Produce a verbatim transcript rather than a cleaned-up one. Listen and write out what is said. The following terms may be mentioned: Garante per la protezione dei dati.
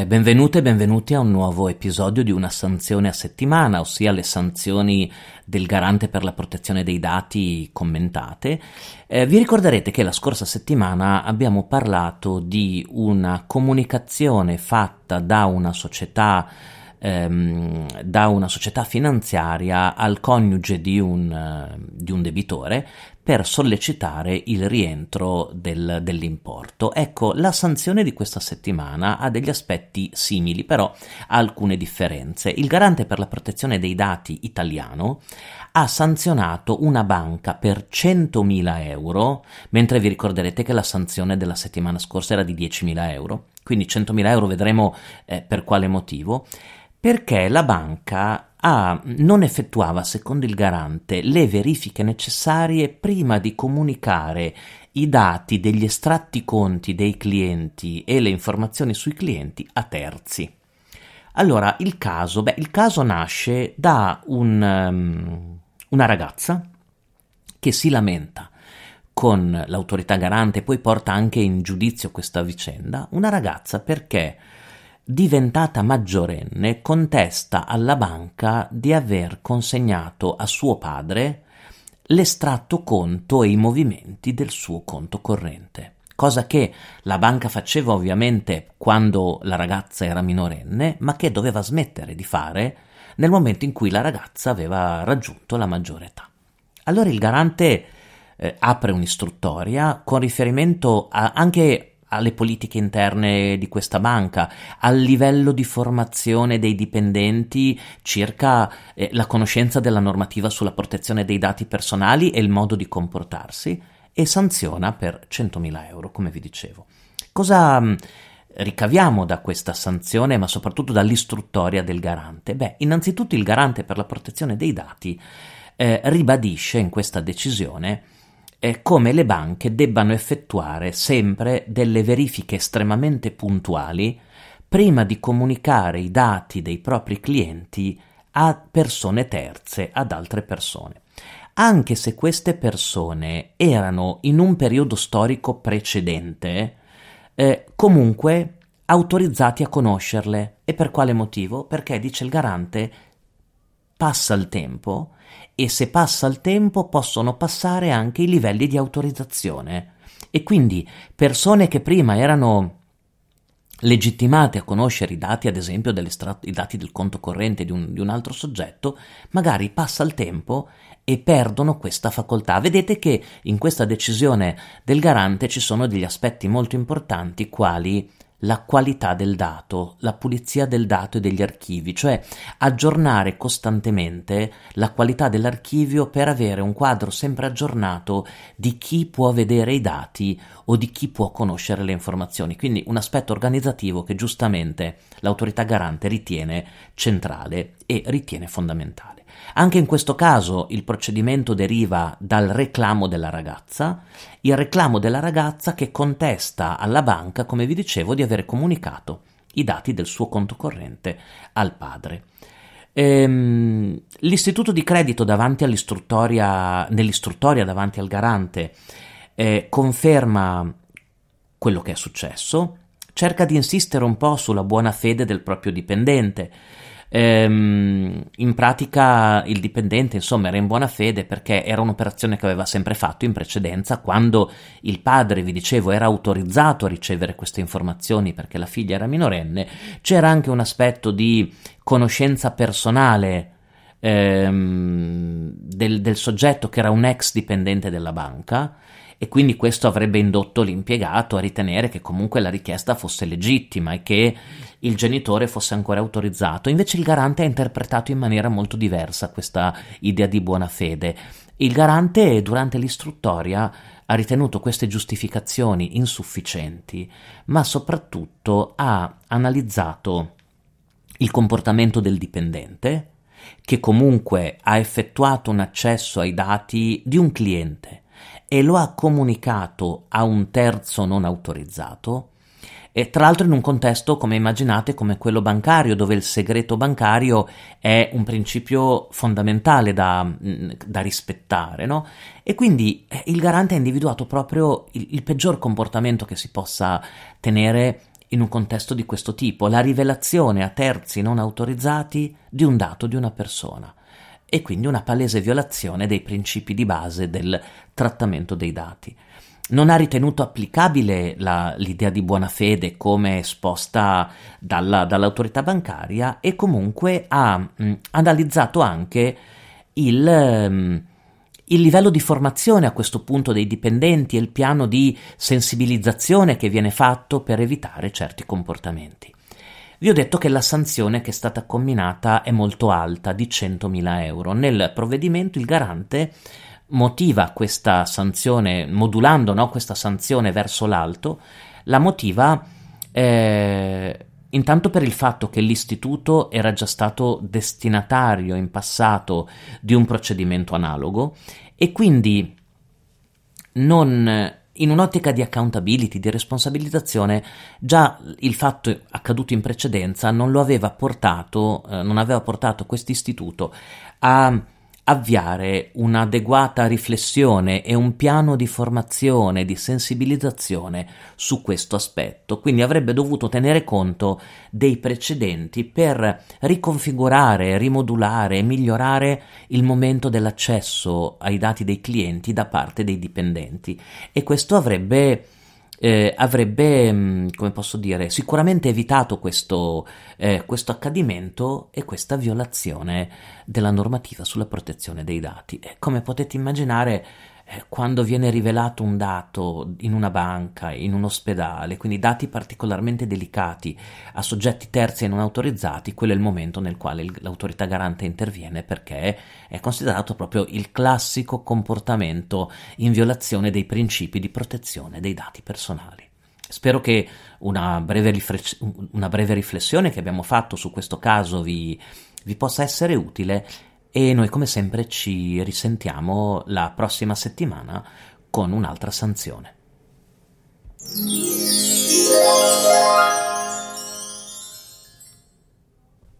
Eh, benvenute e benvenuti a un nuovo episodio di una sanzione a settimana, ossia le sanzioni del Garante per la protezione dei dati commentate. Eh, vi ricorderete che la scorsa settimana abbiamo parlato di una comunicazione fatta da una società ehm, da una società finanziaria al coniuge di un, di un debitore per sollecitare il rientro del, dell'importo. Ecco, la sanzione di questa settimana ha degli aspetti simili, però ha alcune differenze. Il Garante per la protezione dei dati italiano ha sanzionato una banca per centomila euro, mentre vi ricorderete che la sanzione della settimana scorsa era di diecimila euro, quindi centomila euro vedremo eh, per quale motivo, perché la banca Ah, non effettuava, secondo il garante, le verifiche necessarie prima di comunicare i dati degli estratti conti dei clienti e le informazioni sui clienti a terzi. Allora, il caso, beh, il caso nasce da un, um, una ragazza che si lamenta con l'autorità garante e poi porta anche in giudizio questa vicenda, una ragazza perché diventata maggiorenne, contesta alla banca di aver consegnato a suo padre l'estratto conto e i movimenti del suo conto corrente, cosa che la banca faceva ovviamente quando la ragazza era minorenne, ma che doveva smettere di fare nel momento in cui la ragazza aveva raggiunto la maggiore età. Allora il garante eh, apre un'istruttoria con riferimento a, anche alle politiche interne di questa banca, al livello di formazione dei dipendenti circa eh, la conoscenza della normativa sulla protezione dei dati personali e il modo di comportarsi, e sanziona per centomila euro, come vi dicevo. Cosa mh, ricaviamo da questa sanzione, ma soprattutto dall'istruttoria del garante? Beh, innanzitutto il Garante per la protezione dei dati eh, ribadisce in questa decisione è come le banche debbano effettuare sempre delle verifiche estremamente puntuali prima di comunicare i dati dei propri clienti a persone terze, ad altre persone, anche se queste persone erano in un periodo storico precedente, eh, comunque autorizzati a conoscerle. E per quale motivo? Perché, dice il garante, passa il tempo, e se passa il tempo possono passare anche i livelli di autorizzazione, e quindi persone che prima erano legittimate a conoscere i dati, ad esempio i dati del conto corrente di un, di un altro soggetto, magari passa il tempo e perdono questa facoltà. Vedete che in questa decisione del garante ci sono degli aspetti molto importanti, quali la qualità del dato, la pulizia del dato e degli archivi, cioè aggiornare costantemente la qualità dell'archivio per avere un quadro sempre aggiornato di chi può vedere i dati o di chi può conoscere le informazioni. Quindi un aspetto organizzativo che giustamente l'autorità garante ritiene centrale e ritiene fondamentale. Anche in questo caso il procedimento deriva dal reclamo della ragazza, il reclamo della ragazza che contesta alla banca, come vi dicevo, di aver comunicato i dati del suo conto corrente al padre. Ehm, l'istituto di credito davanti all'istruttoria, nell'istruttoria davanti al garante eh, conferma quello che è successo, cerca di insistere un po' sulla buona fede del proprio dipendente. In pratica il dipendente, insomma, era in buona fede perché era un'operazione che aveva sempre fatto in precedenza, quando il padre, vi dicevo, era autorizzato a ricevere queste informazioni perché la figlia era minorenne. C'era anche un aspetto di conoscenza personale ehm, del, del soggetto, che era un ex dipendente della banca, e quindi questo avrebbe indotto l'impiegato a ritenere che comunque la richiesta fosse legittima e che il genitore fosse ancora autorizzato. Invece il garante ha interpretato in maniera molto diversa questa idea di buona fede. Il garante durante l'istruttoria ha ritenuto queste giustificazioni insufficienti, ma soprattutto ha analizzato il comportamento del dipendente, che comunque ha effettuato un accesso ai dati di un cliente e lo ha comunicato a un terzo non autorizzato, e tra l'altro in un contesto, come immaginate, come quello bancario, dove il segreto bancario è un principio fondamentale da, da rispettare, no? E quindi il garante ha individuato proprio il, il peggior comportamento che si possa tenere in un contesto di questo tipo, la rivelazione a terzi non autorizzati di un dato di una persona, e quindi una palese violazione dei principi di base del trattamento dei dati. Non ha ritenuto applicabile la, l'idea di buona fede come esposta dalla, dall'autorità bancaria, e comunque ha mh, analizzato anche il... Mh, Il livello di formazione a questo punto dei dipendenti e il piano di sensibilizzazione che viene fatto per evitare certi comportamenti. Vi ho detto che la sanzione che è stata comminata è molto alta, di centomila euro. Nel provvedimento il garante motiva questa sanzione, modulando no, questa sanzione verso l'alto, la motiva eh, intanto per il fatto che l'istituto era già stato destinatario in passato di un procedimento analogo, e quindi non, in un'ottica di accountability, di responsabilizzazione, già il fatto accaduto in precedenza non lo aveva portato, eh, non aveva portato questo istituto a avviare un'adeguata riflessione e un piano di formazione, di sensibilizzazione su questo aspetto. Quindi avrebbe dovuto tenere conto dei precedenti per riconfigurare, rimodulare e migliorare il momento dell'accesso ai dati dei clienti da parte dei dipendenti, e questo avrebbe Eh, avrebbe, come posso dire, sicuramente evitato questo, eh, questo accadimento e questa violazione della normativa sulla protezione dei dati. E come potete immaginare, eh, quando viene rivelato un dato in una banca, in un ospedale, quindi dati particolarmente delicati a soggetti terzi e non autorizzati, quello è il momento nel quale il, l'autorità garante interviene, perché è considerato proprio il classico comportamento in violazione dei principi di protezione dei dati personali. Spero che una breve, rifless- una breve riflessione che abbiamo fatto su questo caso vi, vi possa essere utile, e noi come sempre ci risentiamo la prossima settimana con un'altra sanzione.